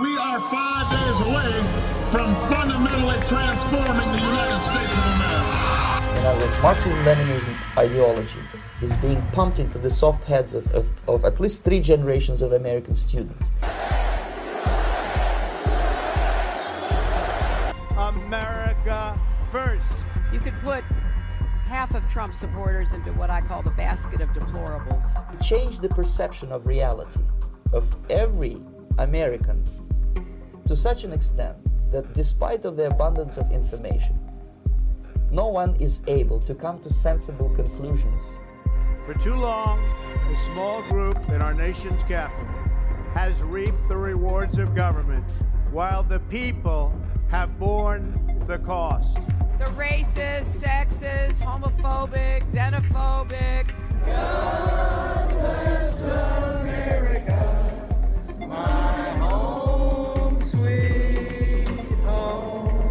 We are 5 days away from fundamentally transforming the United States of America. In other words, Marxism-Leninism ideology is being pumped into the soft heads of at least three generations of American students. America first. You could put half of Trump supporters into what I call the basket of deplorables. Change the perception of reality of every American to such an extent that despite of the abundance of information, no one is able to come to sensible conclusions. For too long, a small group in our nation's capital has reaped the rewards of government while the people have borne the cost. The racist, sexist, homophobic, xenophobic. God bless America, my home sweet home.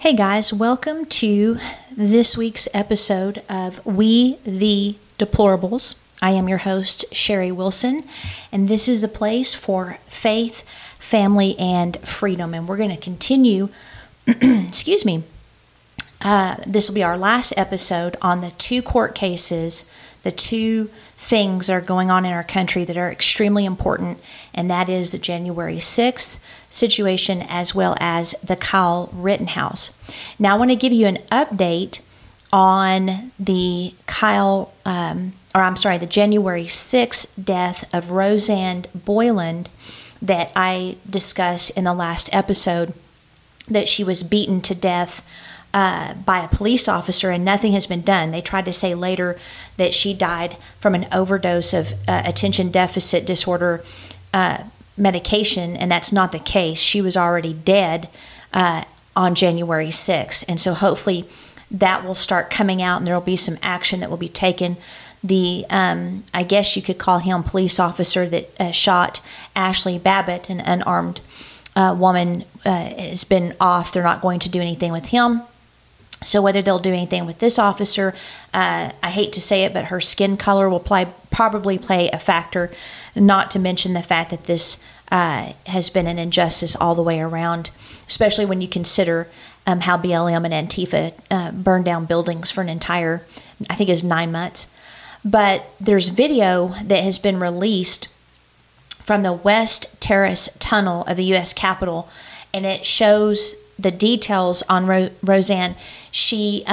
Hey guys, welcome to this week's episode of We the Deplorables. I am your host, Sherry Wilson, and this is the place for faith, family, and freedom. And we're going to continue, this will be our last episode on the two court cases, the two things that are going on in our country that are extremely important, and that is the January 6th situation as well as the Kyle Rittenhouse. Now, I want to give you an update on the the January 6th death of Rosanne Boyland that I discussed in the last episode, that she was beaten to death by a police officer and nothing has been done. They tried to say later that she died from an overdose of attention deficit disorder medication, and that's not the case. She was already dead on January 6th. And so hopefully that will start coming out and there will be some action that will be taken. The, I guess you could call him police officer that shot Ashley Babbitt, an unarmed woman, has been off. They're not going to do anything with him. So whether they'll do anything with this officer, I hate to say it, but her skin color will probably play a factor, not to mention the fact that this has been an injustice all the way around, especially when you consider how BLM and Antifa burned down buildings for an entire, I think it's 9 months. But there's video that has been released from the West Terrace Tunnel of the U.S. Capitol, and it shows the details on Rosanne. She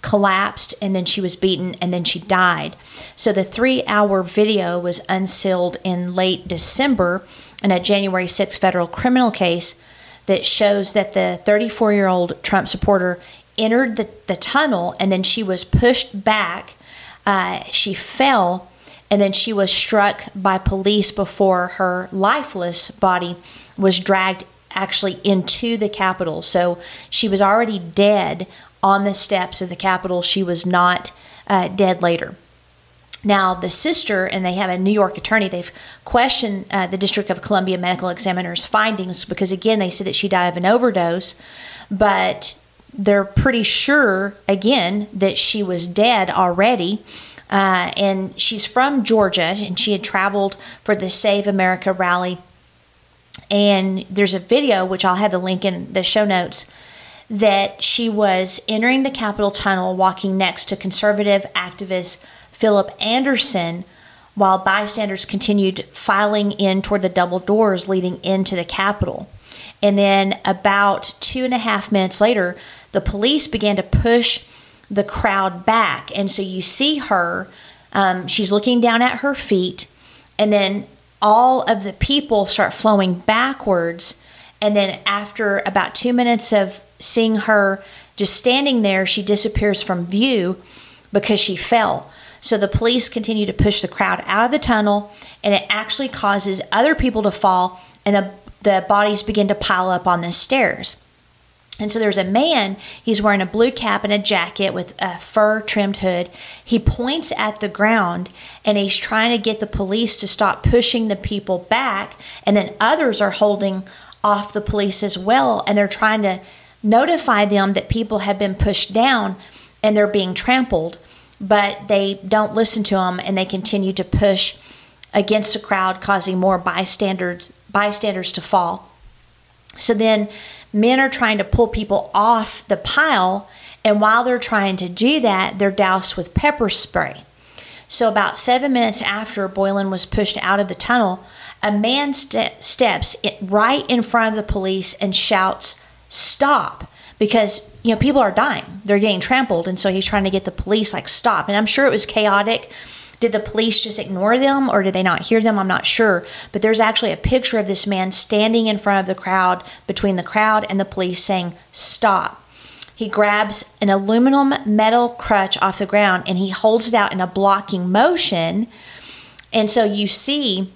collapsed, and then she was beaten, and then she died. So the 3-hour video was unsealed in late December in a January 6th federal criminal case that shows that the 34-year-old Trump supporter entered the tunnel, and then she was pushed back. She fell, and then she was struck by police before her lifeless body was dragged actually into the Capitol. So she was already dead on the steps of the Capitol. She was not dead later. Now, the sister, and they have a New York attorney, they've questioned the District of Columbia medical examiner's findings because, again, they said that she died of an overdose, but they're pretty sure, again, that she was dead already. And she's from Georgia, and she had traveled for the Save America rally. And there's a video, which I'll have the link in the show notes, that she was entering the Capitol tunnel, walking next to conservative activist Philip Anderson, while bystanders continued filing in toward the double doors leading into the Capitol. And then about 2.5 minutes later, the police began to push the crowd back. And so you see her, she's looking down at her feet, and then all of the people start flowing backwards. And then after about 2 minutes of seeing her just standing there, she disappears from view because she fell. So the police continue to push the crowd out of the tunnel, and it actually causes other people to fall, and the bodies begin to pile up on the stairs. And so there's a man, he's wearing a blue cap and a jacket with a fur-trimmed hood. He points at the ground, and he's trying to get the police to stop pushing the people back, and then others are holding off the police as well, and they're trying to notify them that people have been pushed down and they're being trampled, but they don't listen to them, and they continue to push against the crowd, causing more bystanders to fall. So then men are trying to pull people off the pile, and while they're trying to do that, they're doused with pepper spray. So about 7 minutes after Boyland was pushed out of the tunnel, a man steps right in front of the police and shouts, "Stop," because people are dying. They're getting trampled, and so he's trying to get the police, stop. And I'm sure it was chaotic. Did the police just ignore them, or did they not hear them? I'm not sure. But there's actually a picture of this man standing in front of the crowd, between the crowd and the police, saying, "Stop." He grabs an aluminum metal crutch off the ground, and he holds it out in a blocking motion. And so you see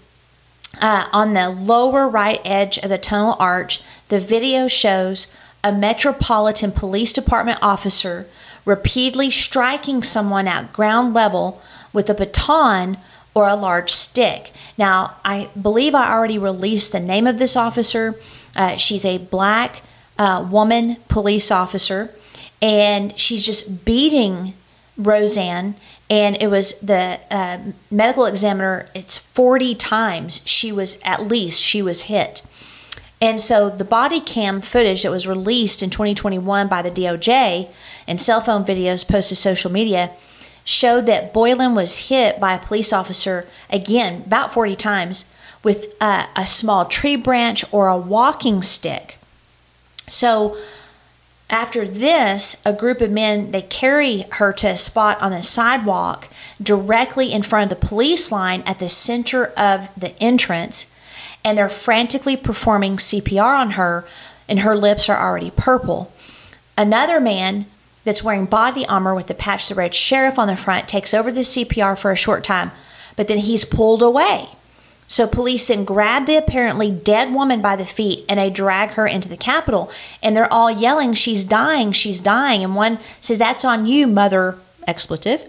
on the lower right edge of the tunnel arch, the video shows a Metropolitan Police Department officer repeatedly striking someone at ground level with a baton or a large stick. Now, I believe I already released the name of this officer. She's a black woman police officer, and she's just beating Rosanne. And it was the medical examiner, it's 40 times she was hit. And so the body cam footage that was released in 2021 by the DOJ and cell phone videos posted to social media showed that Boyland was hit by a police officer, again, about 40 times, with a small tree branch or a walking stick. So after this, a group of men, they carry her to a spot on the sidewalk directly in front of the police line at the center of the entrance, and they're frantically performing CPR on her, and her lips are already purple. Another man that's wearing body armor with the patch, the red sheriff on the front, takes over the CPR for a short time, but then he's pulled away. So police then grab the apparently dead woman by the feet, and they drag her into the Capitol, and they're all yelling, "She's dying, she's dying." And one says, "That's on you, mother," expletive.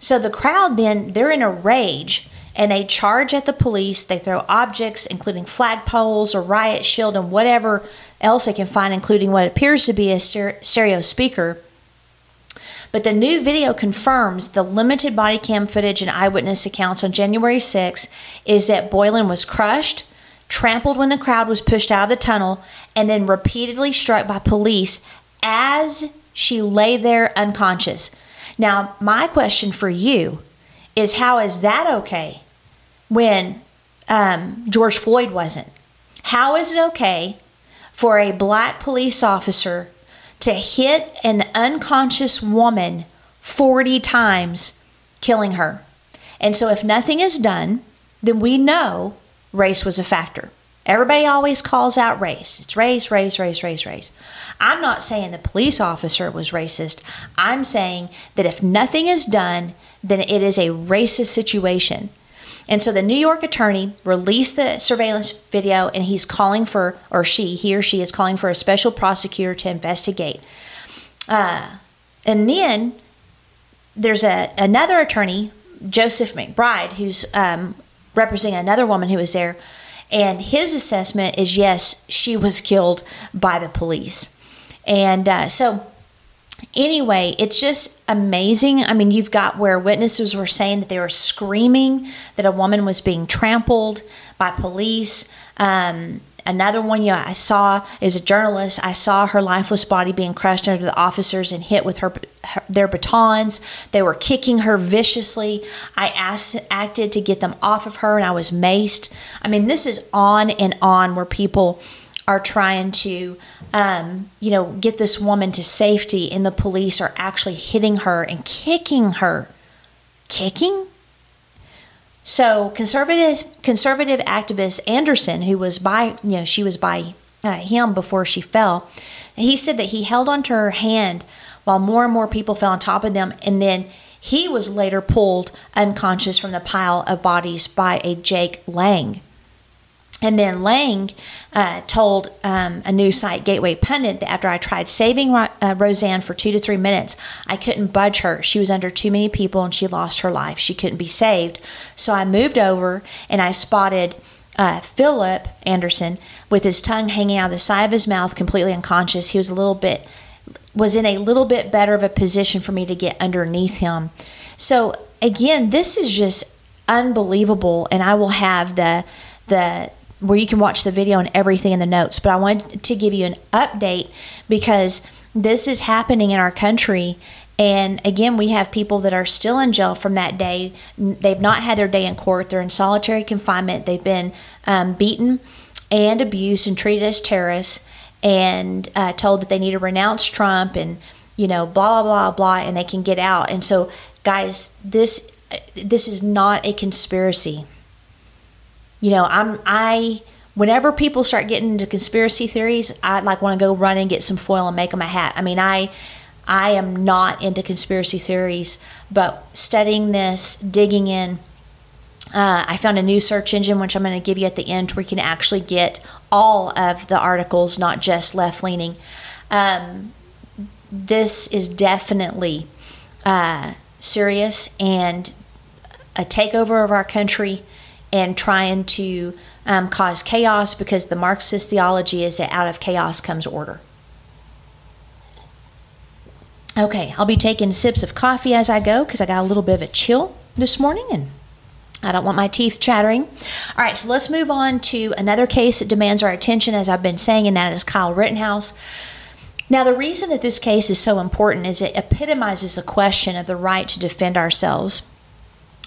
So the crowd then, they're in a rage, and they charge at the police. They throw objects, including flagpoles or riot shield and whatever else they can find, including what appears to be a stereo speaker. But the new video confirms the limited body cam footage and eyewitness accounts on January 6th is that Boyland was crushed, trampled when the crowd was pushed out of the tunnel, and then repeatedly struck by police as she lay there unconscious. Now, my question for you is, how is that okay when George Floyd wasn't? How is it okay for a black police officer to hit an unconscious woman 40 times, killing her? And so if nothing is done, then we know race was a factor. Everybody always calls out race. It's race, race, race, race, race. I'm not saying the police officer was racist. I'm saying that if nothing is done, then it is a racist situation. And so the New York attorney released the surveillance video, and he's calling for, or he or she is calling for a special prosecutor to investigate. And then there's another attorney, Joseph McBride, who's representing another woman who was there. And his assessment is, yes, she was killed by the police. And so anyway, it's just amazing. I mean, you've got where witnesses were saying that they were screaming that a woman was being trampled by police. Another one I saw is a journalist. I saw her lifeless body being crushed under the officers and hit with their batons. They were kicking her viciously. I acted to get them off of her, and I was maced. I mean, this is on and on where people are trying to, get this woman to safety, and the police are actually hitting her and kicking her. Kicking? So conservative activist Anderson, who was by, she was by him before she fell, he said that he held onto her hand while more and more people fell on top of them, and then he was later pulled unconscious from the pile of bodies by a Jake Lang. And then Lang told a news site, Gateway Pundit, that after I tried saving Rosanne for 2 to 3 minutes, I couldn't budge her. She was under too many people, and she lost her life. She couldn't be saved. So I moved over, and I spotted Philip Anderson with his tongue hanging out of the side of his mouth, completely unconscious. He was in a little bit better of a position for me to get underneath him. So again, this is just unbelievable. And I will have the where you can watch the video and everything in the notes. But I wanted to give you an update because this is happening in our country. And again, we have people that are still in jail from that day. They've not had their day in court. They're in solitary confinement. They've been beaten and abused and treated as terrorists and told that they need to renounce Trump and, you know, blah, blah, blah, blah, and they can get out. And so, guys, this is not a conspiracy. You know, whenever people start getting into conspiracy theories, I want to go run and get some foil and make them a hat. I mean, I am not into conspiracy theories, but studying this, digging in, I found a new search engine, which I'm going to give you at the end, where you can actually get all of the articles, not just left-leaning. This is definitely serious and a takeover of our country and trying to cause chaos, because the Marxist theology is that out of chaos comes order. Okay, I'll be taking sips of coffee as I go because I got a little bit of a chill this morning and I don't want my teeth chattering. All right, so let's move on to another case that demands our attention, as I've been saying, and that is Kyle Rittenhouse. Now, the reason that this case is so important is it epitomizes the question of the right to defend ourselves,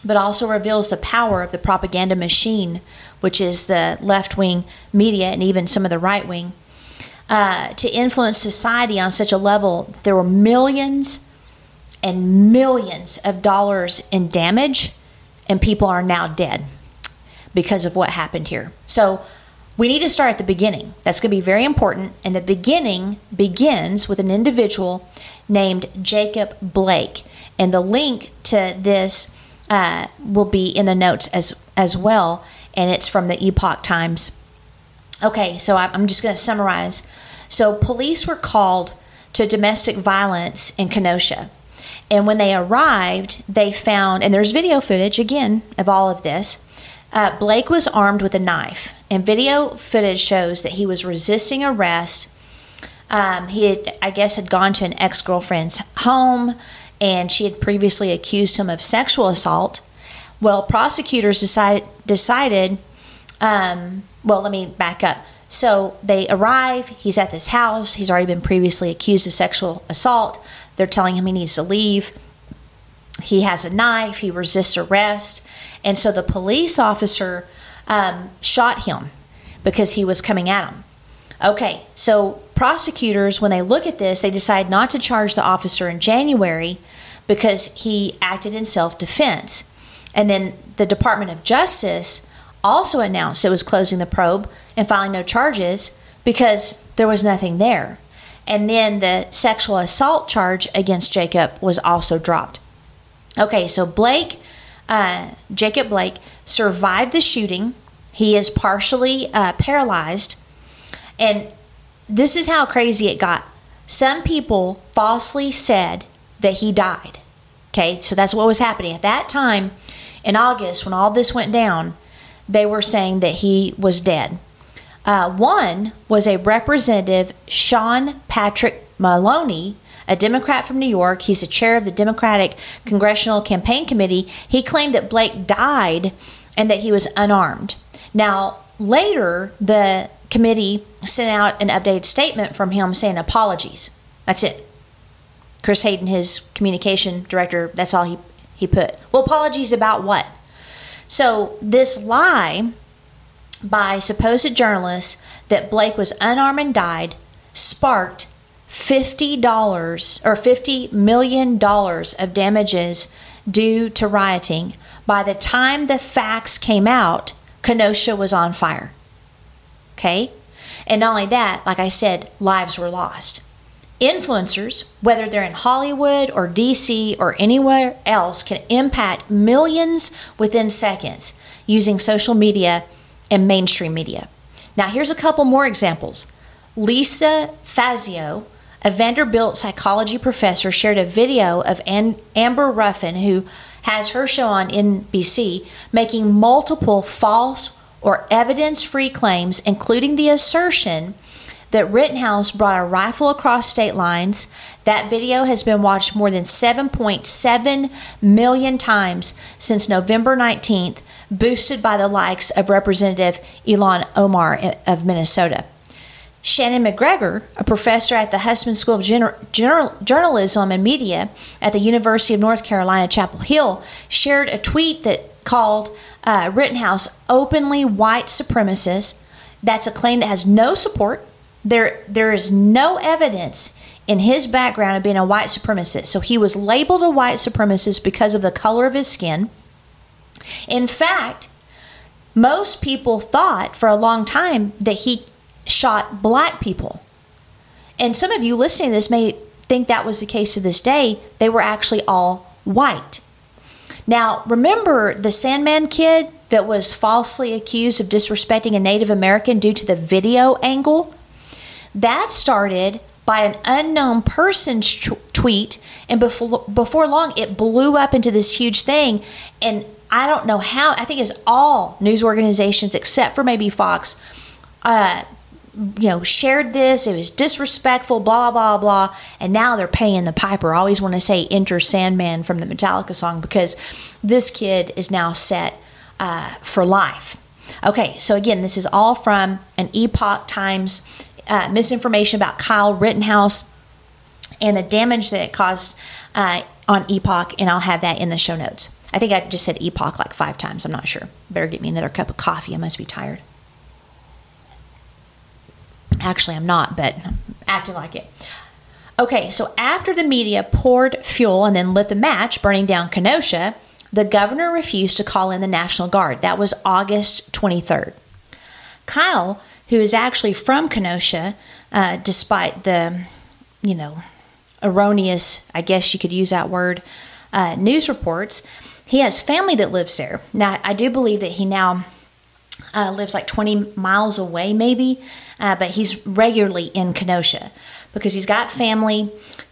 but also reveals the power of the propaganda machine, which is the left-wing media and even some of the right-wing, to influence society on such a level that there were millions and millions of dollars in damage, and people are now dead because of what happened here. So we need to start at the beginning. That's going to be very important. And the beginning begins with an individual named Jacob Blake. And the link to this will be in the notes as well. And it's from the Epoch Times. Okay, so I'm just going to summarize. So police were called to domestic violence in Kenosha. And when they arrived, they found, and there's video footage, again, of all of this, Blake was armed with a knife. And video footage shows that he was resisting arrest. He had, had gone to an ex-girlfriend's home, and she had previously accused him of sexual assault. Well, prosecutors decided well, let me back up. So they arrive. He's at this house. He's already been previously accused of sexual assault. They're telling him he needs to leave. He has a knife. He resists arrest. And so the police officer shot him because he was coming at him. Okay, so prosecutors, when they look at this, they decide not to charge the officer in January because he acted in self-defense. And then the Department of Justice also announced it was closing the probe and filing no charges because there was nothing there. And then the sexual assault charge against Jacob was also dropped. Okay, so Blake, Jacob Blake, survived the shooting. He is partially paralyzed. And this is how crazy it got. Some people falsely said that he died. Okay, so that's what was happening. At that time, in August, when all this went down, they were saying that he was dead. One was a representative, Sean Patrick Maloney, a Democrat from New York. He's the chair of the Democratic Congressional Campaign Committee. He claimed that Blake died and that he was unarmed. Now, later, the committee sent out an updated statement from him saying apologies. That's it. Chris Hayden, his communication director, that's all he put. Well, apologies about what? So this lie by supposed journalists that Blake was unarmed and died sparked $50 or $50 million of damages due to rioting. By the time the facts came out, Kenosha was on fire. Okay? And not only that, like I said, lives were lost. Influencers, whether they're in Hollywood or DC or anywhere else, can impact millions within seconds using social media and mainstream media. Now, here's a couple more examples. Lisa Fazio, a Vanderbilt psychology professor, shared a video of Amber Ruffin, who has her show on NBC, making multiple false or evidence-free claims, including the assertion that Rittenhouse brought a rifle across state lines. That video has been watched more than 7.7 million times since November 19th, boosted by the likes of Representative Ilhan Omar of Minnesota. Shannon McGregor, a professor at the Hussman School of Journalism and Media at the University of North Carolina, Chapel Hill, shared a tweet that called Rittenhouse openly white supremacist. That's a claim that has no support. There is no evidence in his background of being a white supremacist. So he was labeled a white supremacist because of the color of his skin. In fact, most people thought for a long time that he shot black people. And some of you listening to this may think that was the case to this day. They were actually all white. Now, remember the Sandman kid that was falsely accused of disrespecting a Native American due to the video angle? That started by an unknown person's tweet, and before long, it blew up into this huge thing. And I don't know how, I think it's all news organizations except for maybe Fox, shared this. It was disrespectful, blah, blah, blah. And now they're paying the piper. I always want to say Enter Sandman from the Metallica song, because this kid is now set for life. Okay, so again, this is all from an Epoch Times misinformation about Kyle Rittenhouse and the damage that it caused on Epoch, and I'll have that in the show notes. I think I just said Epoch like 5 times. I'm not sure. Better get me another cup of coffee. I must be tired. Actually, I'm not, but I'm acting like it. Okay, so after the media poured fuel and then lit the match, burning down Kenosha, the governor refused to call in the National Guard. That was August 23rd. Kyle, who is actually from Kenosha, despite the, erroneous, I guess you could use that word, news reports, he has family that lives there. Now, I do believe that he now lives like 20 miles away maybe, but he's regularly in Kenosha because he's got family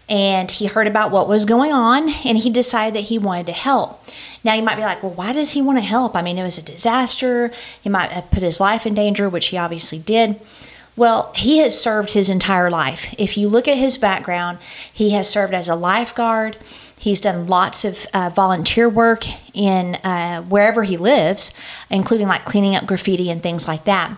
and he heard about what was going on and he decided that he wanted to help. Now you might be like, well, why does he want to help? I mean, it was a disaster. He might have put his life in danger, which he obviously did. Well, he has served his entire life. If you look at his background, he has served as a lifeguard. He's done lots of volunteer work in wherever he lives, including like cleaning up graffiti and things like that.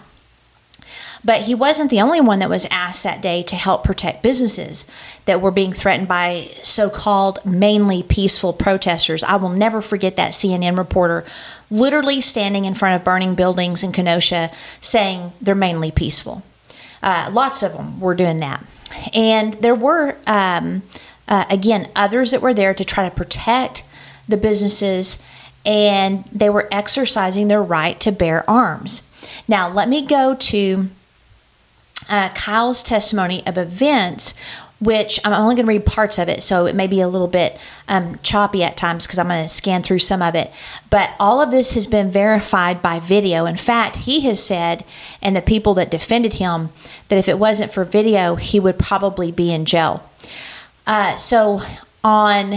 But he wasn't the only one that was asked that day to help protect businesses that were being threatened by so-called mainly peaceful protesters. I will never forget that CNN reporter literally standing in front of burning buildings in Kenosha saying they're mainly peaceful. Lots of them were doing that. And there were... again, others that were there to try to protect the businesses, and they were exercising their right to bear arms. Now, let me go to Kyle's testimony of events, which I'm only going to read parts of it, so it may be a little bit choppy at times because I'm going to scan through some of it. But all of this has been verified by video. In fact, he has said, and the people that defended him, that if it wasn't for video, he would probably be in jail. So on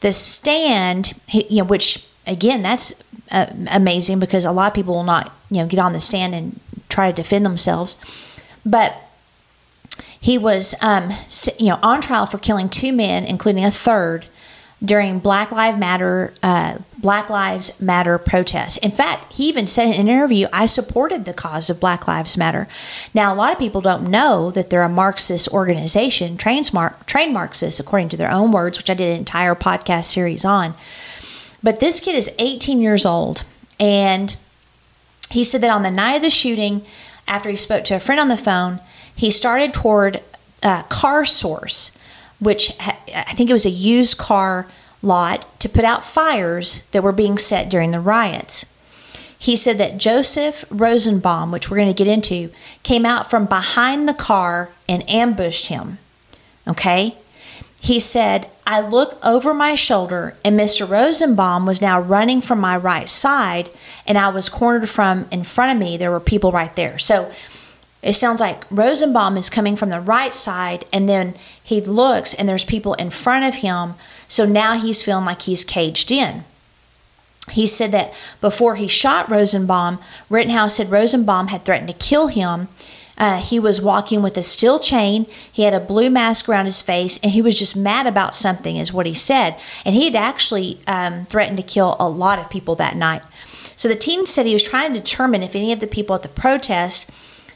the stand, which again, that's amazing because a lot of people will not, get on the stand and try to defend themselves. But he was, on trial for killing 2 men, including a third, during Black Lives Matter protests. In fact, he even said in an interview, I supported the cause of Black Lives Matter. Now, a lot of people don't know that they're a Marxist organization, trained Marxists, according to their own words, which I did an entire podcast series on. But this kid is 18 years old, and he said that on the night of the shooting, after he spoke to a friend on the phone, he started toward CarSource, which I think it was a used car lot, to put out fires that were being set during the riots. He said that Joseph Rosenbaum, which we're going to get into, came out from behind the car and ambushed him. Okay? He said, I look over my shoulder and Mr. Rosenbaum was now running from my right side and I was cornered from in front of me. There were people right there. So it sounds like Rosenbaum is coming from the right side, and then he looks, and there's people in front of him. So now he's feeling like he's caged in. He said that before he shot Rosenbaum, Rittenhouse said Rosenbaum had threatened to kill him. He was walking with a steel chain. He had a blue mask around his face, and he was just mad about something is what he said. And he had actually threatened to kill a lot of people that night. So the teen said he was trying to determine if any of the people at the protest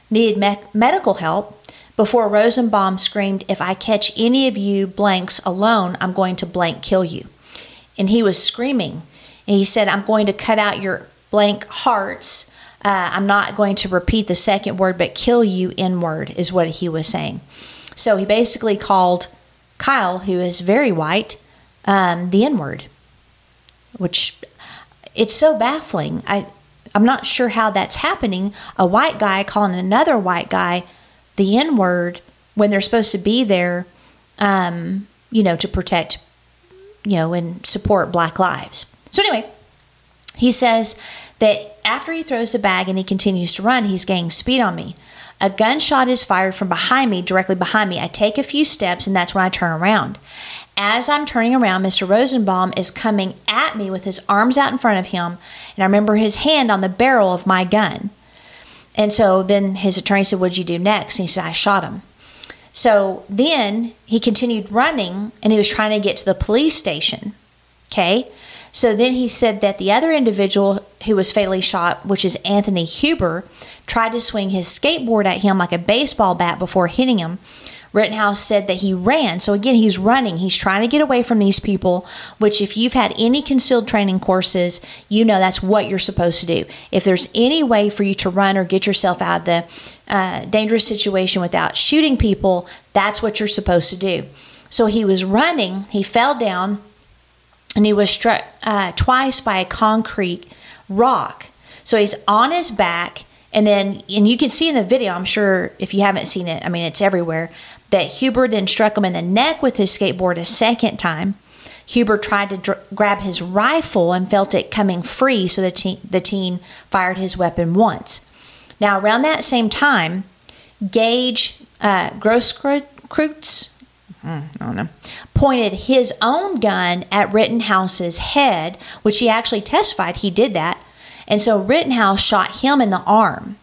needed medical help before Rosenbaum screamed, "If I catch any of you blanks alone, I'm going to blank kill you." And he was screaming. And he said, "I'm going to cut out your blank hearts. I'm not going to repeat the second word, but kill you N-word," is what he was saying. So he basically called Kyle, who is very white, the N-word, which it's so baffling. I'm not sure how that's happening. A white guy calling another white guy the N-word when they're supposed to be there, to protect, and support Black lives. So anyway, he says that after he throws the bag and he continues to run, he's gaining speed on me. A gunshot is fired from behind me, directly behind me. I take a few steps, and that's when I turn around. As I'm turning around, Mr. Rosenbaum is coming at me with his arms out in front of him, and I remember his hand on the barrel of my gun. And so then his attorney said, "What'd you do next?" And he said, "I shot him." So then he continued running, and he was trying to get to the police station. Okay? So then he said that the other individual who was fatally shot, which is Anthony Huber, tried to swing his skateboard at him like a baseball bat before hitting him. Rittenhouse said that he ran. So again, he's running. He's trying to get away from these people, which if you've had any concealed training courses, you know that's what you're supposed to do. If there's any way for you to run or get yourself out of the dangerous situation without shooting people, that's what you're supposed to do. So he was running. He fell down. And he was struck twice by a concrete rock. So he's on his back. And you can see in the video, I'm sure if you haven't seen it, I mean, it's everywhere, that Huber then struck him in the neck with his skateboard a second time. Huber tried to grab his rifle and felt it coming free. So the teen fired his weapon once. Now, around that same time, Gage Grosskreutz, I don't know, pointed his own gun at Rittenhouse's head, which he actually testified he did that. And so Rittenhouse shot him in the arm.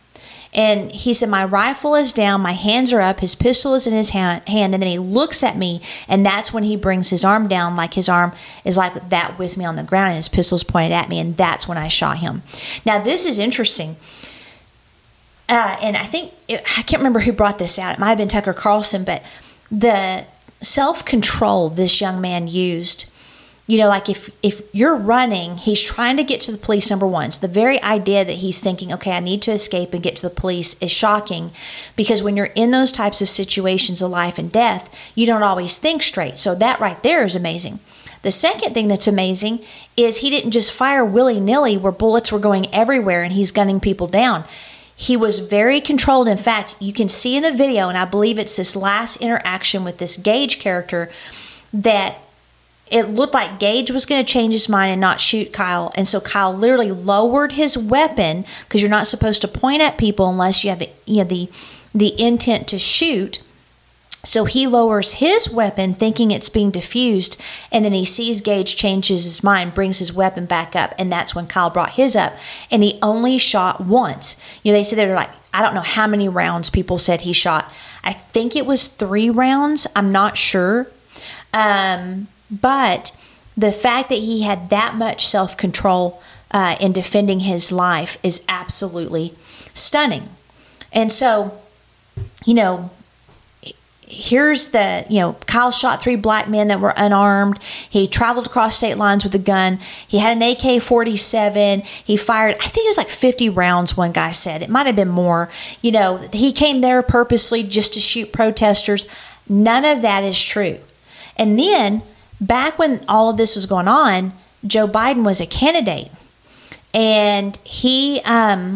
And he said, "My rifle is down, my hands are up, his pistol is in his hand, and then he looks at me, and that's when he brings his arm down, like his arm is like that with me on the ground, and his pistol's pointed at me, and that's when I shot him." Now, this is interesting. And I think, I can't remember who brought this out. It might have been Tucker Carlson, but the self-control this young man used, like if you're running, he's trying to get to the police, number one. So the very idea that he's thinking, okay, I need to escape and get to the police is shocking, because when you're in those types of situations of life and death, you don't always think straight. So that right there is amazing. The second thing that's amazing is he didn't just fire willy-nilly where bullets were going everywhere and he's gunning people down. He was very controlled. In fact, you can see in the video, and I believe it's this last interaction with this Gage character, that it looked like Gage was going to change his mind and not shoot Kyle. And so Kyle literally lowered his weapon, because you're not supposed to point at people unless you have the intent to shoot. So he lowers his weapon thinking it's being defused, and then he sees Gage changes his mind, brings his weapon back up, and that's when Kyle brought his up, and he only shot once. They said they were like, I don't know how many rounds people said he shot. I think it was 3 rounds. I'm not sure. But the fact that he had that much self-control in defending his life is absolutely stunning. And so, here's Kyle shot 3 black men that were unarmed. He traveled across state lines with a gun. He had an AK-47. He fired, I think it was like 50 rounds, one guy said. It might have been more. He came there purposely just to shoot protesters. None of that is true. And then, back when all of this was going on, Joe Biden was a candidate. And he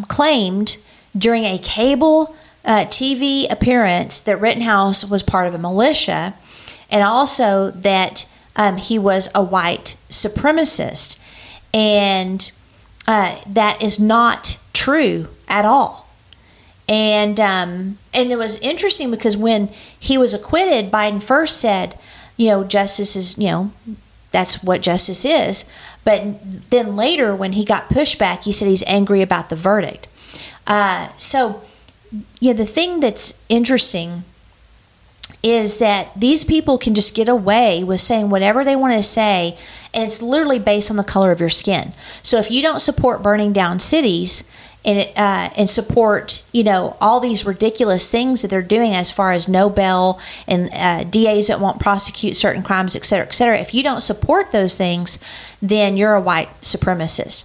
claimed during a cable TV appearance that Rittenhouse was part of a militia, and also that he was a white supremacist. And that is not true at all. And it was interesting because when he was acquitted, Biden first said, justice is, That's what justice is. But then later, when he got pushback, he said he's angry about the verdict. So, the thing that's interesting is that these people can just get away with saying whatever they want to say, and it's literally based on the color of your skin. So if you don't support burning down cities and support, all these ridiculous things that they're doing as far as no bail and DAs that won't prosecute certain crimes, et cetera, if you don't support those things, then you're a white supremacist.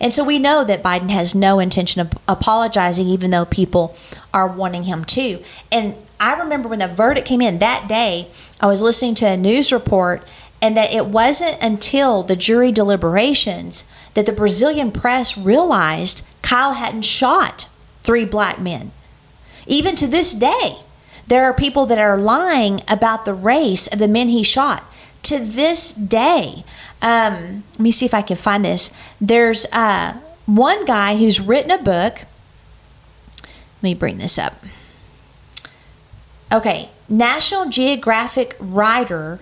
And so we know that Biden has no intention of apologizing, even though people are wanting him to. And I remember when the verdict came in that day, I was listening to a news report, and that it wasn't until the jury deliberations that the Brazilian press realized Kyle hadn't shot 3 black men. Even to this day, there are people that are lying about the race of the men he shot. To this day, let me see if I can find this. There's one guy who's written a book. Let me bring this up. Okay, National Geographic writer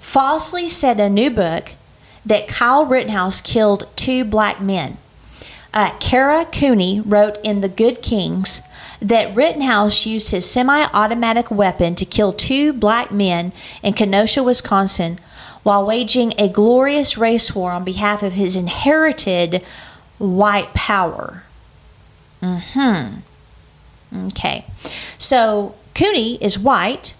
falsely said a new book that Kyle Rittenhouse killed 2 black men. Kara Cooney wrote in The Good Kings that Rittenhouse used his semi-automatic weapon to kill 2 black men in Kenosha, Wisconsin, while waging a glorious race war on behalf of his inherited white power. Okay. So Cooney is white,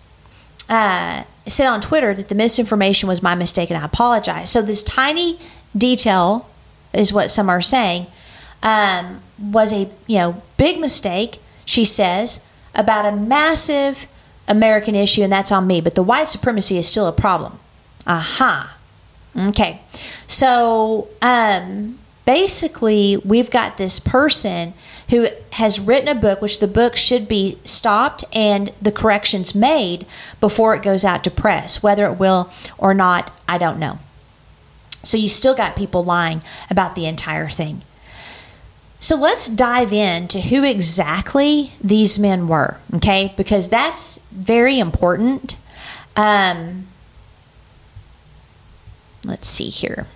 said on Twitter that the misinformation was my mistake and I apologize. So this tiny detail is what some are saying, was a big mistake, she says, about a massive American issue, and that's on me. But the white supremacy is still a problem. Okay. So basically we've got this person who has written a book, which the book should be stopped and the corrections made before it goes out to press. Whether it will or not, I don't know. So you still got people lying about the entire thing. So let's dive into who exactly these men were, okay? Because that's very important. Let's see here.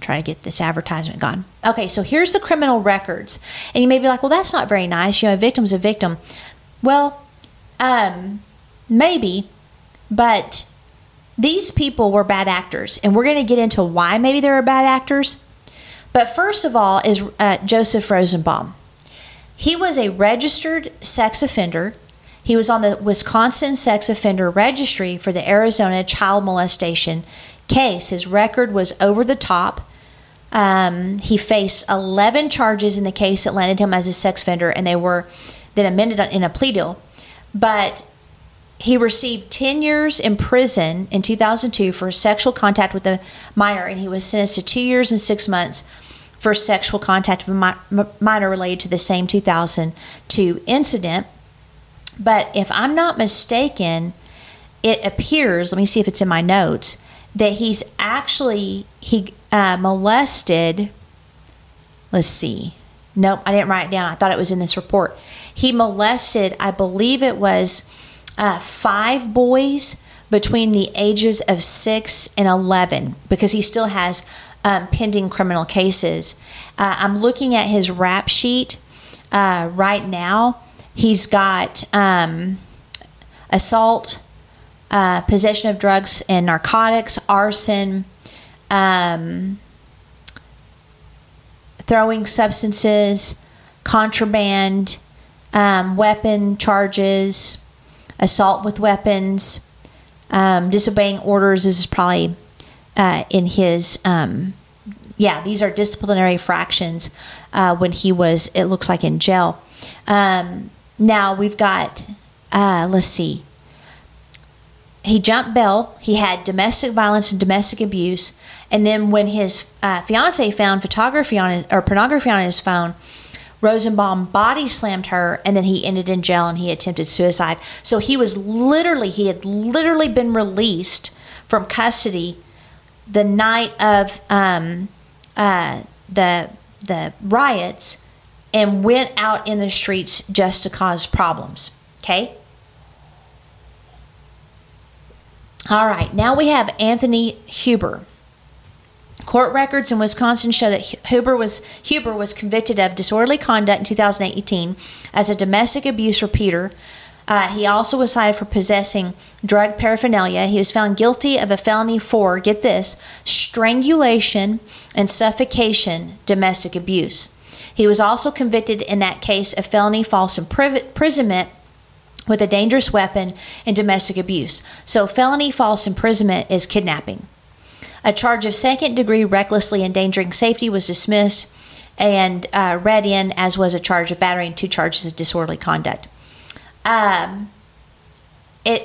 Try to get this advertisement gone. Okay, so here's the criminal records. And you may be like, well, that's not very nice. A victim's a victim. Well, maybe, but these people were bad actors. And we're going to get into why maybe they were bad actors. But first of all is Joseph Rosenbaum. He was a registered sex offender. He was on the Wisconsin Sex Offender Registry for the Arizona child molestation case. His record was over the top. He faced 11 charges in the case that landed him as a sex offender, and they were then amended in a plea deal. But he received 10 years in prison in 2002 for sexual contact with a minor, and he was sentenced to 2 years and 6 months for sexual contact with a minor related to the same 2002 incident. But if I'm not mistaken, it appears, let me see if it's in my notes, that he's actually, he molested, let's see. Nope, I didn't write it down. I thought it was in this report. He molested, I believe it was 5 boys between the ages of 6 and 11, because he still has pending criminal cases. I'm looking at his rap sheet right now. He's got assault, possession of drugs and narcotics, arson, throwing substances, contraband, weapon charges, assault with weapons, disobeying orders. This is probably in his, these are disciplinary fractions when he was, it looks like, in jail. Now we've got, let's see. He jumped bail. He had domestic violence and domestic abuse. And then when his fiance found photography on his, or pornography on his phone, Rosenbaum body slammed her, and then he ended in jail and he attempted suicide. So he was literally, he had literally been released from custody the night of the riots and went out in the streets just to cause problems. Okay? All right, now we have Anthony Huber. Court records in Wisconsin show that Huber was convicted of disorderly conduct in 2018 as a domestic abuse repeater. He also was cited for possessing drug paraphernalia. He was found guilty of a felony for, get this, strangulation and suffocation domestic abuse. He was also convicted in that case of felony false imprisonment with a dangerous weapon and domestic abuse. So felony false imprisonment is kidnapping. A charge of second-degree recklessly endangering safety was dismissed and read in, as was a charge of battery and two charges of disorderly conduct. It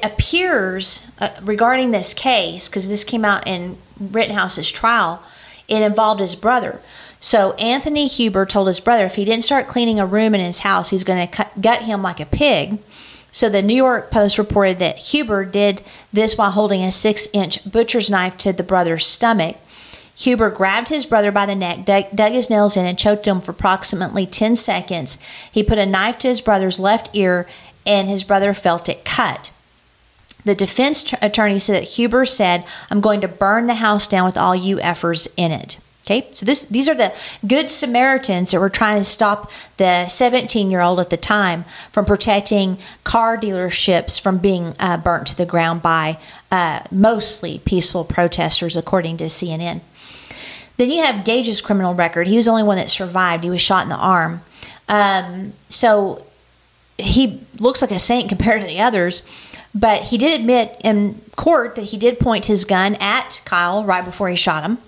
appears, regarding this case, because this came out in Rittenhouse's trial, it involved his brother. So Anthony Huber told his brother if he didn't start cleaning a room in his house, he's going to gut him like a pig. So the New York Post reported that Huber did this while holding a 6-inch butcher's knife to the brother's stomach. Huber grabbed his brother by the neck, dug his nails in, and choked him for approximately 10 seconds. He put a knife to his brother's left ear, and his brother felt it cut. The defense attorney said that Huber said, "I'm going to burn the house down with all you effers in it." Okay, so these are the good Samaritans that were trying to stop the 17-year-old at the time from protecting car dealerships from being burnt to the ground by mostly peaceful protesters, according to CNN. Then you have Gage's criminal record. He was the only one that survived. He was shot in the arm. So he looks like a saint compared to the others. But he did admit in court that he did point his gun at Kyle right before he shot him.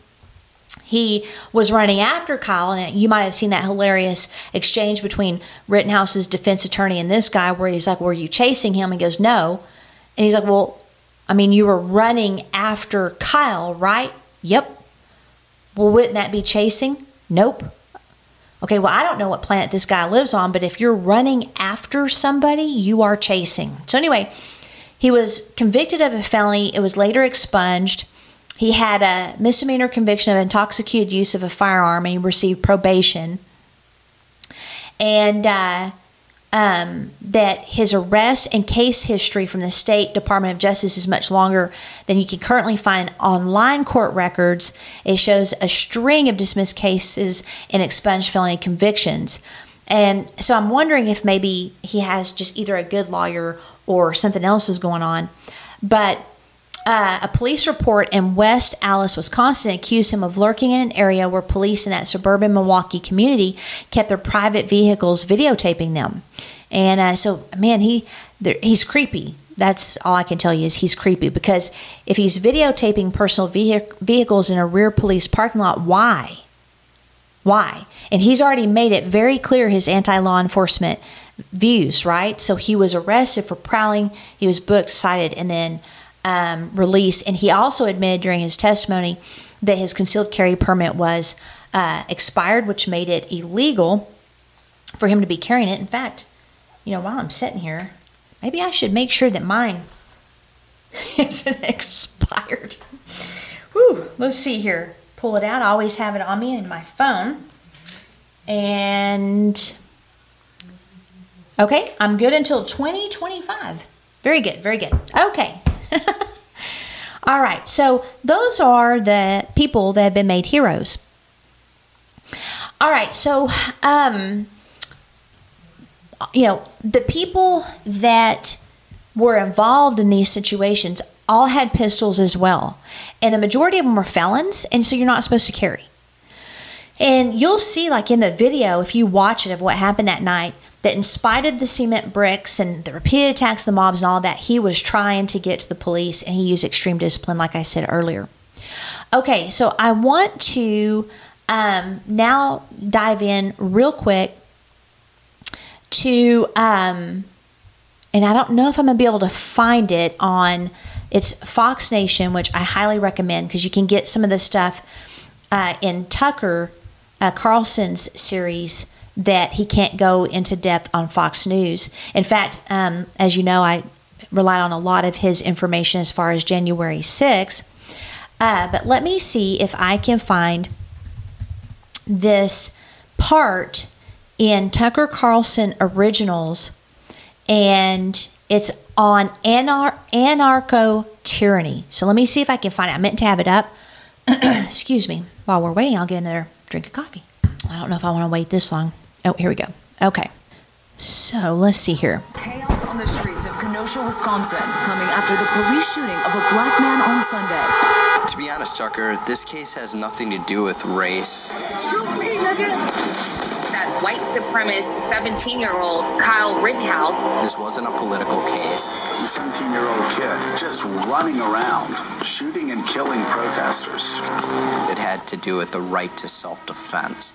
He was running after Kyle, and you might have seen that hilarious exchange between Rittenhouse's defense attorney and this guy where he's like, "Were you chasing him?" He goes, "No." And he's like, "Well, I mean, you were running after Kyle, right?" "Yep." "Well, wouldn't that be chasing?" "Nope." "Okay, well, I don't know what planet this guy lives on, but if you're running after somebody, you are chasing." So anyway, he was convicted of a felony. It was later expunged. He had a misdemeanor conviction of intoxicated use of a firearm, and he received probation. And that his arrest and case history from the State Department of Justice is much longer than you can currently find online court records. It shows a string of dismissed cases and expunged felony convictions. And so I'm wondering if maybe he has just either a good lawyer or something else is going on. But a police report in West Allis, Wisconsin, accused him of lurking in an area where police in that suburban Milwaukee community kept their private vehicles, videotaping them. And so, man, he's creepy. That's all I can tell you is he's creepy, because if he's videotaping personal vehicles in a rear police parking lot, why? Why? And he's already made it very clear his anti-law enforcement views, right? So he was arrested for prowling. He was booked, cited, and then release. And he also admitted during his testimony that his concealed carry permit was expired, which made it illegal for him to be carrying it. In fact, you know, while I'm sitting here, maybe I should make sure that mine isn't expired. Whew, let's see here. Pull it out. I always have it on me in my phone. And okay, I'm good until 2025. Very good, very good. Okay. All right, so those are the people that have been made heroes. All right, so, you know, the people that were involved in these situations all had pistols as well. And the majority of them were felons, and so you're not supposed to carry. And you'll see, like in the video, if you watch it, of what happened that night, that in spite of the cement bricks and the repeated attacks of the mobs and all that, he was trying to get to the police, and he used extreme discipline, like I said earlier. Okay, so I want to now dive in real quick to, and I don't know if I'm going to be able to find it on, it's Fox Nation, which I highly recommend because you can get some of this stuff in Tucker Carlson's series that he can't go into depth on Fox News. In fact, as you know, I rely on a lot of his information as far as January 6th. But let me see if I can find this part in Tucker Carlson Originals. And it's on anarcho-tyranny. So let me see if I can find it. I meant to have it up. Excuse me. While we're waiting, I'll get another drink of coffee. I don't know if I want to wait this long. Oh, here we go. Okay. So let's see here. Chaos on the streets of Kenosha, Wisconsin, coming after the police shooting of a black man on Sunday. To be honest, Tucker, this case has nothing to do with race. Shoot me, nigga! That white supremacist 17-year-old Kyle Rittenhouse. This wasn't a political case. A 17-year-old kid just running around, shooting and killing protesters. It had to do with the right to self-defense.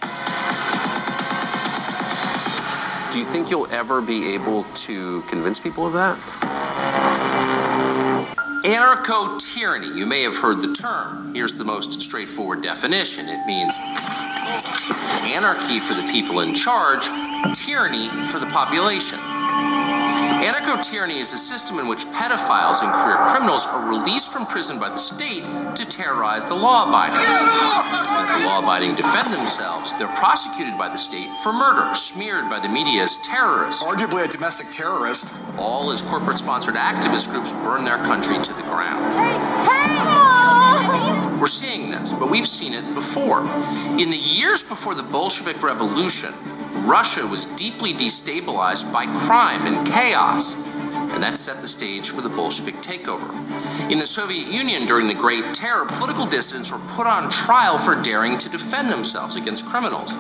Do you think you'll ever be able to convince people of that? Anarcho-tyranny. You may have heard the term. Here's the most straightforward definition. It means anarchy for the people in charge, tyranny for the population. Anarcho-tyranny is a system in which pedophiles and career criminals are released from prison by the state to terrorize the law-abiding. If the law-abiding defend themselves, they're prosecuted by the state for murder, smeared by the media as terrorists. Arguably a domestic terrorist. All as corporate-sponsored activist groups burn their country to the ground. We're seeing this, but we've seen it before. In the years before the Bolshevik Revolution, Russia was deeply destabilized by crime and chaos, and that set the stage for the Bolshevik takeover. In the Soviet Union during the Great Terror, political dissidents were put on trial for daring to defend themselves against criminals.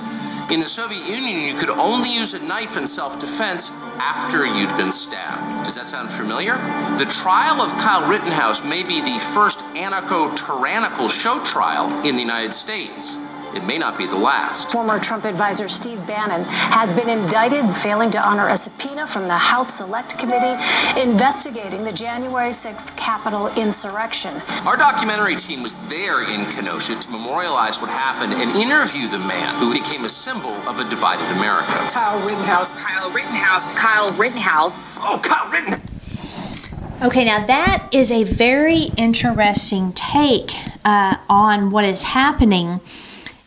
In the Soviet Union, you could only use a knife in self-defense after you'd been stabbed. Does that sound familiar? The trial of Kyle Rittenhouse may be the first anarcho-tyrannical show trial in the United States. It may not be the last. Former Trump advisor Steve Bannon has been indicted, failing to honor a subpoena from the House Select Committee investigating the January 6th Capitol insurrection. Our documentary team was there in Kenosha to memorialize what happened and interview the man who became a symbol of a divided America. Kyle Rittenhouse, Kyle Rittenhouse, Kyle Rittenhouse. Oh, Kyle Rittenhouse. Okay, now that is a very interesting take on what is happening.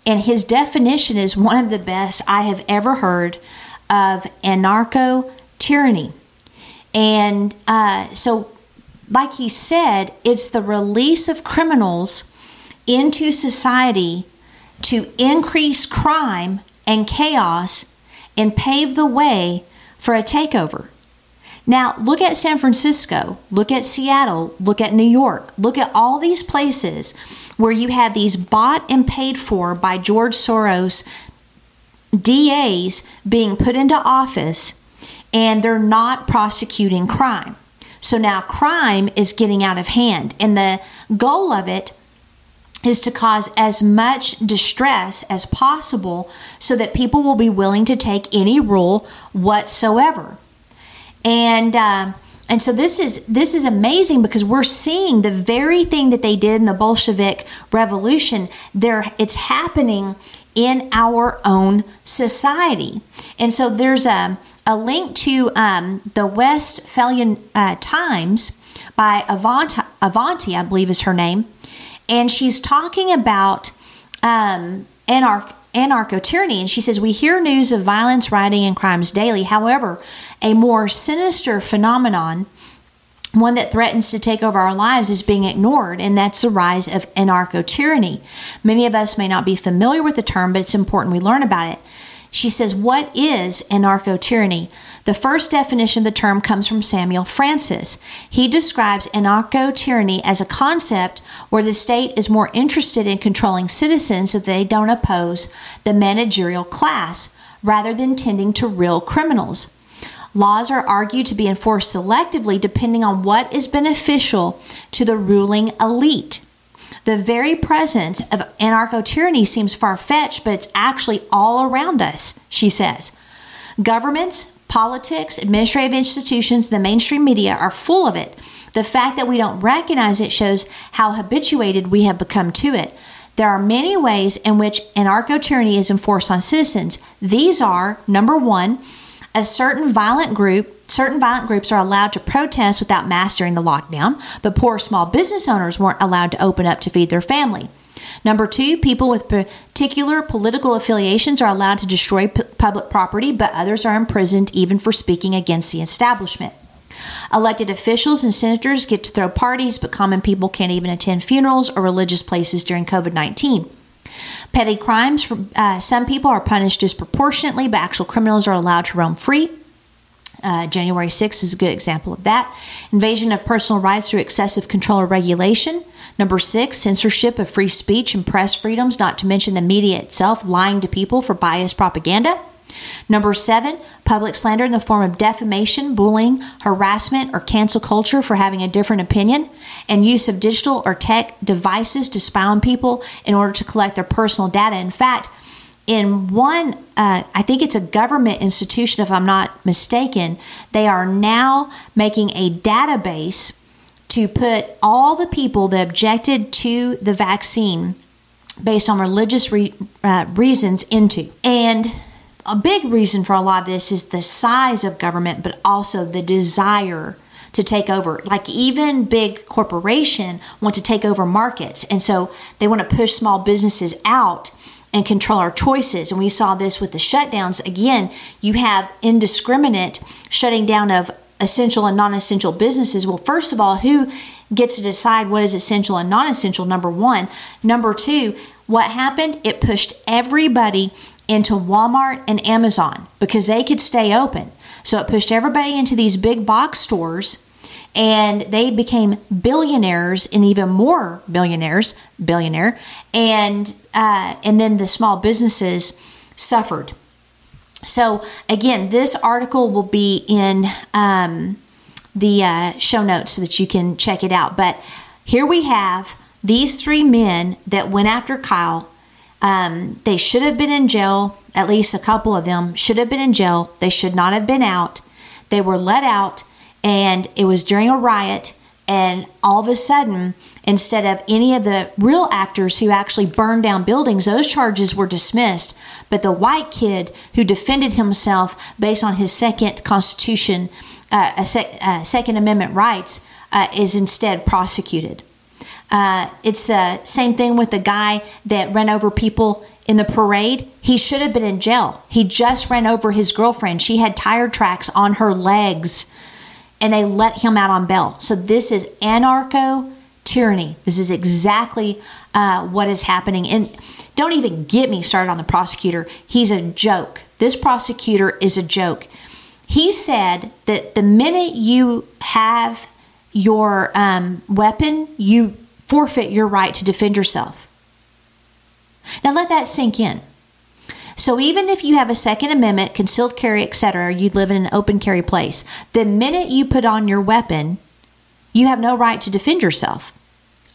And his definition is one of the best I have ever heard of anarcho-tyranny. And so, like he said, it's the release of criminals into society to increase crime and chaos and pave the way for a takeover. Now, look at San Francisco, look at Seattle, look at New York, look at all these places where you have these bought and paid for by George Soros DAs being put into office, and they're not prosecuting crime. So now crime is getting out of hand, and the goal of it is to cause as much distress as possible so that people will be willing to take any rule whatsoever. And so this is amazing because we're seeing the very thing that they did in the Bolshevik Revolution. It's happening in our own society. And so there's a link to the Westphalian Times by Avanti, I believe is her name. And she's talking about anarcho-tyranny, and she says, we hear news of violence, rioting, and crimes daily. However, a more sinister phenomenon, one that threatens to take over our lives, is being ignored, and that's the rise of anarcho-tyranny. Many of us may not be familiar with the term, but it's important we learn about it. She says, what is anarcho-tyranny? The first definition of the term comes from Samuel Francis. He describes anarcho-tyranny as a concept where the state is more interested in controlling citizens so they don't oppose the managerial class, rather than tending to real criminals. Laws are argued to be enforced selectively depending on what is beneficial to the ruling elite. The very presence of anarcho-tyranny seems far-fetched, but it's actually all around us, she says. Governments, politics, administrative institutions, the mainstream media are full of it. The fact that we don't recognize it shows how habituated we have become to it. There are many ways in which anarcho-tyranny is enforced on citizens. These are, number one, certain violent groups are allowed to protest without mastering the lockdown, but poor small business owners weren't allowed to open up to feed their family. Number two, people with particular political affiliations are allowed to destroy public property, but others are imprisoned even for speaking against the establishment. Elected officials and senators get to throw parties, but common people can't even attend funerals or religious places during COVID-19. Petty crimes for some people are punished disproportionately, but actual criminals are allowed to roam free. January 6th is a good example of that. Invasion of personal rights through excessive control or regulation. Number 6, censorship of free speech and press freedoms, not to mention the media itself lying to people for biased propaganda. Number 7, public slander in the form of defamation, bullying, harassment, or cancel culture for having a different opinion, and use of digital or tech devices to spy on people in order to collect their personal data. In fact, in one, I think it's a government institution, if I'm not mistaken, they are now making a database to put all the people that objected to the vaccine based on religious reasons into. And a big reason for a lot of this is the size of government, but also the desire to take over. Like, even big corporations want to take over markets. And so they want to push small businesses out and control our choices. And we saw this with the shutdowns. Again, you have indiscriminate shutting down of essential and non-essential businesses. Well, first of all, who gets to decide what is essential and non-essential? Number one. Number two, what happened? It pushed everybody into Walmart and Amazon because they could stay open. So it pushed everybody into these big box stores, and they became billionaires and even more billionaire. And then the small businesses suffered. So again, this article will be in the show notes so that you can check it out. But here we have these three men that went after Kyle. They should have been in jail. At least a couple of them should have been in jail. They should not have been out. They were let out, and it was during a riot. And all of a sudden, instead of any of the real actors who actually burned down buildings, those charges were dismissed. But the white kid who defended himself based on his second Constitution, Second Amendment rights, is instead prosecuted. It's the same thing with the guy that ran over people in the parade. He should have been in jail. He just ran over his girlfriend. She had tire tracks on her legs, and they let him out on bail. So this is anarcho-tyranny. This is exactly what is happening. And don't even get me started on the prosecutor. He's a joke. This prosecutor is a joke. He said that the minute you have your weapon, you forfeit your right to defend yourself. Now let that sink in. So even if you have a Second Amendment, concealed carry, etc., you live in an open carry place, the minute you put on your weapon, you have no right to defend yourself.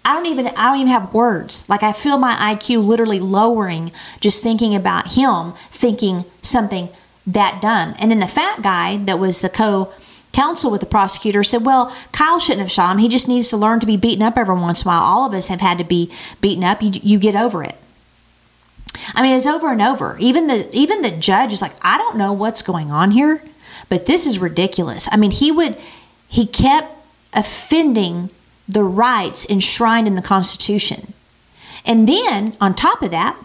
I don't even have words. Like, I feel my IQ literally lowering just thinking about him thinking something that dumb. And then the fat guy that was the counsel with the prosecutor said, well, Kyle shouldn't have shot him. He just needs to learn to be beaten up every once in a while. All of us have had to be beaten up. You get over it. I mean, it's over and over. Even the judge is like, I don't know what's going on here, but this is ridiculous. I mean, he kept offending the rights enshrined in the Constitution. And then on top of that,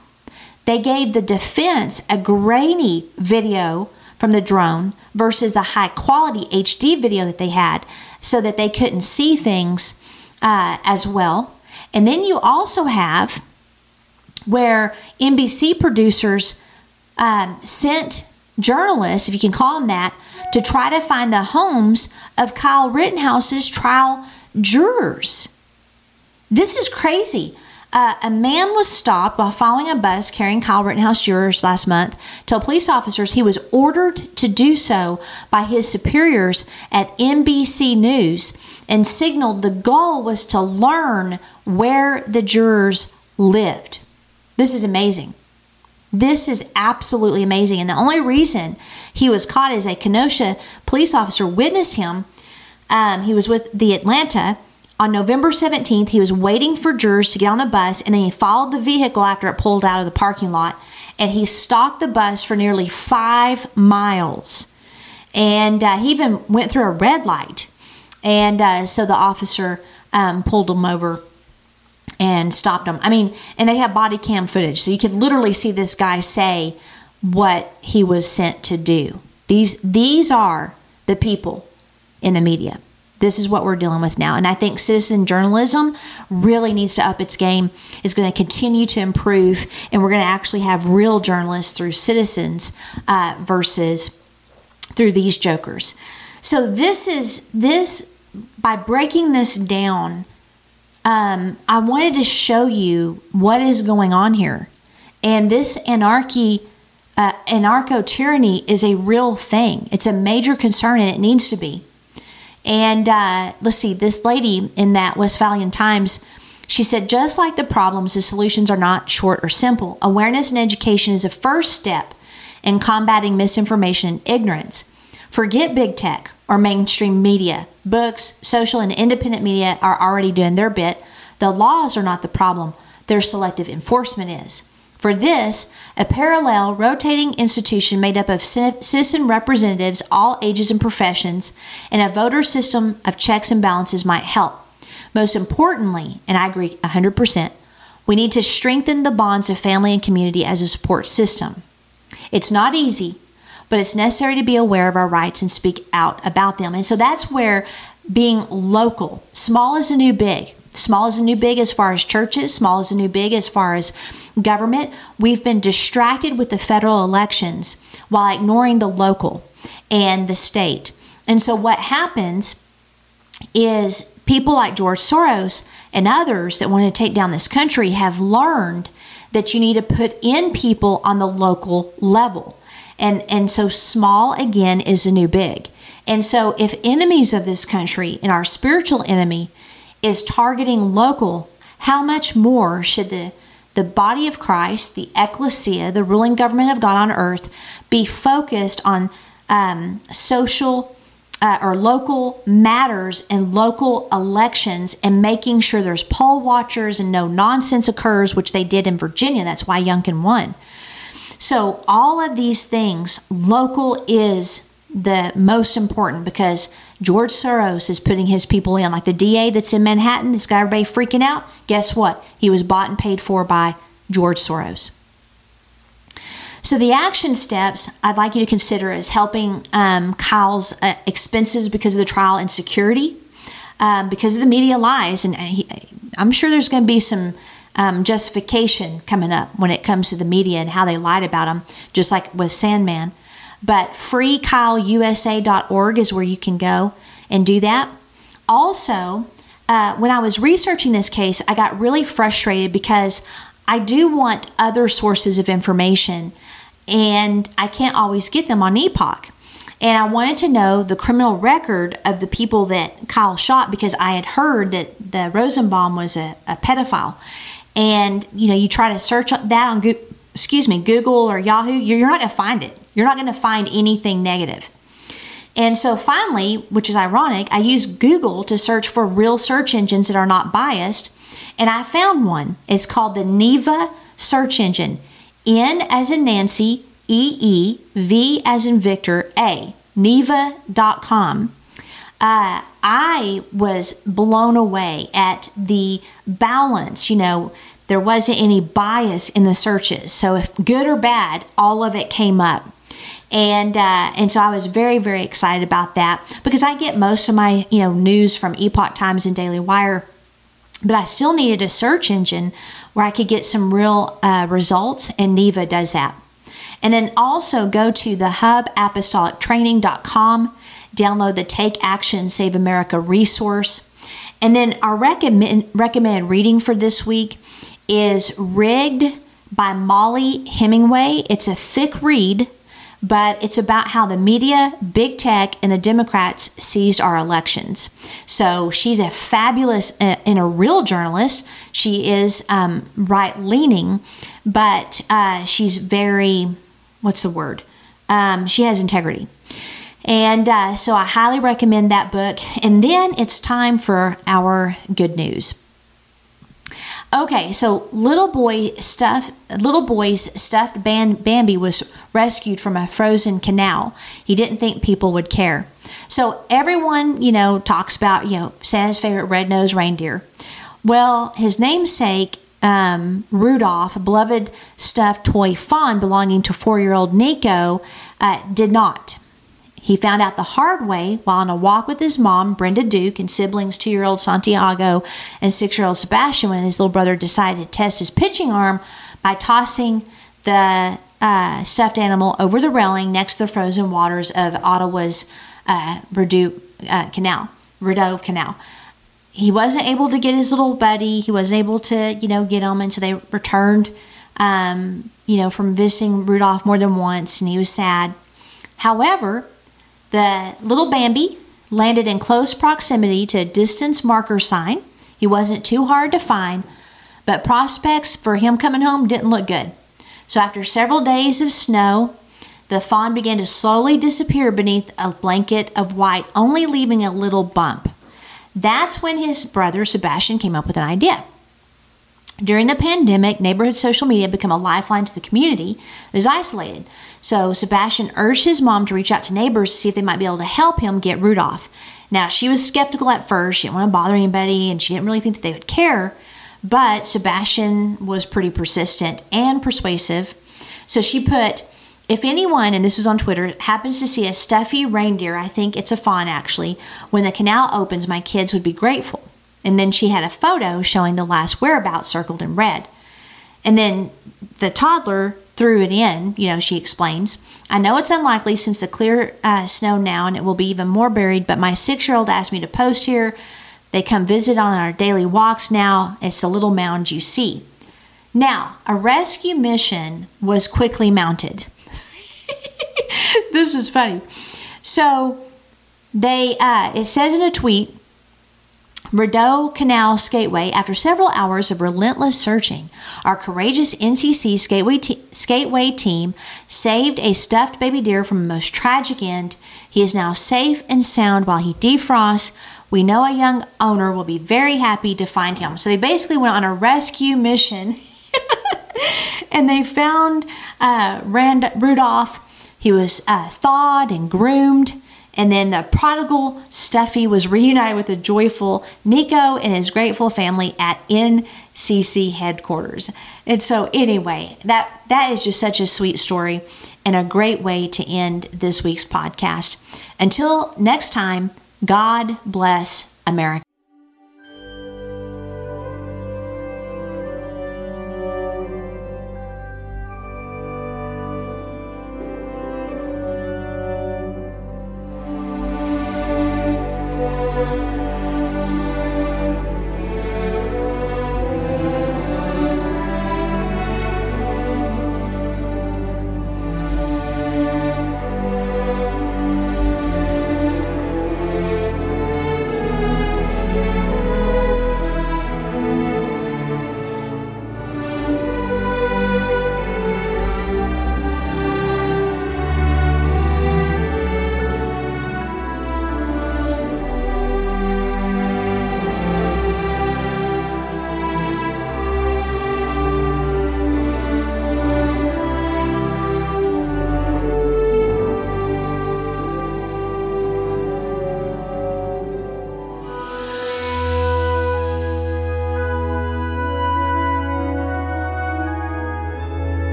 they gave the defense a grainy video from the drone versus the high quality HD video that they had, so that they couldn't see things as well. And then you also have where NBC producers sent journalists, if you can call them that, to try to find the homes of Kyle Rittenhouse's trial jurors. This is crazy. A man was stopped while following a bus carrying Kyle Rittenhouse jurors last month, told police officers he was ordered to do so by his superiors at NBC News, and signaled the goal was to learn where the jurors lived. This is amazing. This is absolutely amazing. And the only reason he was caught is a Kenosha police officer witnessed him. He was with the Atlanta on November 17th. He was waiting for jurors to get on the bus, and then he followed the vehicle after it pulled out of the parking lot, and he stalked the bus for nearly 5 miles. And he even went through a red light. And so the officer pulled him over and stopped him. I mean, and they have body cam footage, so you could literally see this guy say what he was sent to do. These are the people in the media. This is what we're dealing with now. And I think citizen journalism really needs to up its game. It's going to continue to improve, and we're going to actually have real journalists through citizens versus through these jokers. So this by breaking this down, I wanted to show you what is going on here. And this anarcho-tyranny is a real thing. It's a major concern, and it needs to be. And let's see, this lady in that Westphalian Times, she said, just like the problems, the solutions are not short or simple. Awareness and education is a first step in combating misinformation and ignorance. Forget big tech or mainstream media. Books, social, and independent media are already doing their bit. The laws are not the problem. Their selective enforcement is. For this, a parallel rotating institution made up of citizen representatives, all ages and professions, and a voter system of checks and balances might help. Most importantly, and I agree 100%, we need to strengthen the bonds of family and community as a support system. It's not easy, but it's necessary to be aware of our rights and speak out about them. And so that's where being local, small is the new big. Small is the new big as far as churches. Small is the new big as far as government. We've been distracted with the federal elections while ignoring the local and the state. And so what happens is people like George Soros and others that want to take down this country have learned that you need to put in people on the local level. And so small, again, is the new big. And so if enemies of this country and our spiritual enemy is targeting local, how much more should the body of Christ, the ecclesia, the ruling government of God on earth, be focused on social or local matters and local elections and making sure there's poll watchers and no nonsense occurs, which they did in Virginia. That's why Youngkin won. So all of these things, local is the most important, because George Soros is putting his people in, like the DA that's in Manhattan. This guy, everybody freaking out. Guess what? He was bought and paid for by George Soros. So the action steps I'd like you to consider is helping Kyle's expenses because of the trial and security, because of the media lies. And I'm sure there's going to be some justification coming up when it comes to the media and how they lied about him, just like with Sandman. But freekyleusa.org is where you can go and do that. Also, when I was researching this case, I got really frustrated because I do want other sources of information, and I can't always get them on Epoch. And I wanted to know the criminal record of the people that Kyle shot, because I had heard that the Rosenbaum was a pedophile. And, you know, you try to search that on Google or Yahoo, you're not going to find it. You're not going to find anything negative. And so finally, which is ironic, I used Google to search for real search engines that are not biased. And I found one. It's called the Neva search engine. N as in Nancy, E-E, V as in Victor, A, Neva.com. I was blown away at the balance, you know. There wasn't any bias in the searches. So if good or bad, all of it came up. And so I was very, very excited about that, because I get most of my, you know, news from Epoch Times and Daily Wire, but I still needed a search engine where I could get some real results, and Neva does that. And then also go to the hubapostolictraining.com, download the Take Action Save America resource. And then our recommended reading for this week is Rigged by Molly Hemingway. It's a thick read, but it's about how the media, big tech, and the Democrats seized our elections. So she's a fabulous and a real journalist. She is right-leaning, but she's very, she has integrity. And so I highly recommend that book. And then it's time for our good news. Okay, so little boy's stuffed Bambi was rescued from a frozen canal. He didn't think people would care. So everyone, you know, talks about, you know, Santa's favorite red-nosed reindeer. Well, his namesake, Rudolph, a beloved stuffed toy fawn belonging to 4-year-old Nico, did not. He found out the hard way while on a walk with his mom, Brenda Duke, and siblings 2-year-old Santiago and 6-year-old Sebastian when his little brother decided to test his pitching arm by tossing the stuffed animal over the railing next to the frozen waters of Ottawa's Rideau Canal. He wasn't able to get his little buddy. He wasn't able to, get him. And so they returned, from visiting Rudolph more than once, and he was sad. However, the little Bambi landed in close proximity to a distance marker sign. He wasn't too hard to find, but prospects for him coming home didn't look good. So after several days of snow, the fawn began to slowly disappear beneath a blanket of white, only leaving a little bump. That's when his brother, Sebastian, came up with an idea. During the pandemic, neighborhood social media had become a lifeline to the community that was isolated. So Sebastian urged his mom to reach out to neighbors to see if they might be able to help him get Rudolph. Now, she was skeptical at first. She didn't want to bother anybody, and she didn't really think that they would care. But Sebastian was pretty persistent and persuasive. So she put, if anyone, and this is on Twitter, happens to see a stuffy reindeer, I think it's a fawn actually, when the canal opens, my kids would be grateful. And then she had a photo showing the last whereabouts circled in red. And then the toddler threw it in, she explains. I know it's unlikely since the clear snow now, and it will be even more buried, but my 6-year-old asked me to post here. They come visit on our daily walks now. It's the little mound you see. Now, a rescue mission was quickly mounted. This is funny. So they, it says in a tweet, Rideau Canal Skateway, after several hours of relentless searching, our courageous NCC Skateway team saved a stuffed baby deer from the most tragic end. He is now safe and sound while he defrosts. We know a young owner will be very happy to find him. So they basically went on a rescue mission and they found Rudolph. He was thawed and groomed. And then the prodigal Stuffy was reunited with the joyful Nico and his grateful family at NCC headquarters. And so anyway, that is just such a sweet story and a great way to end this week's podcast. Until next time, God bless America.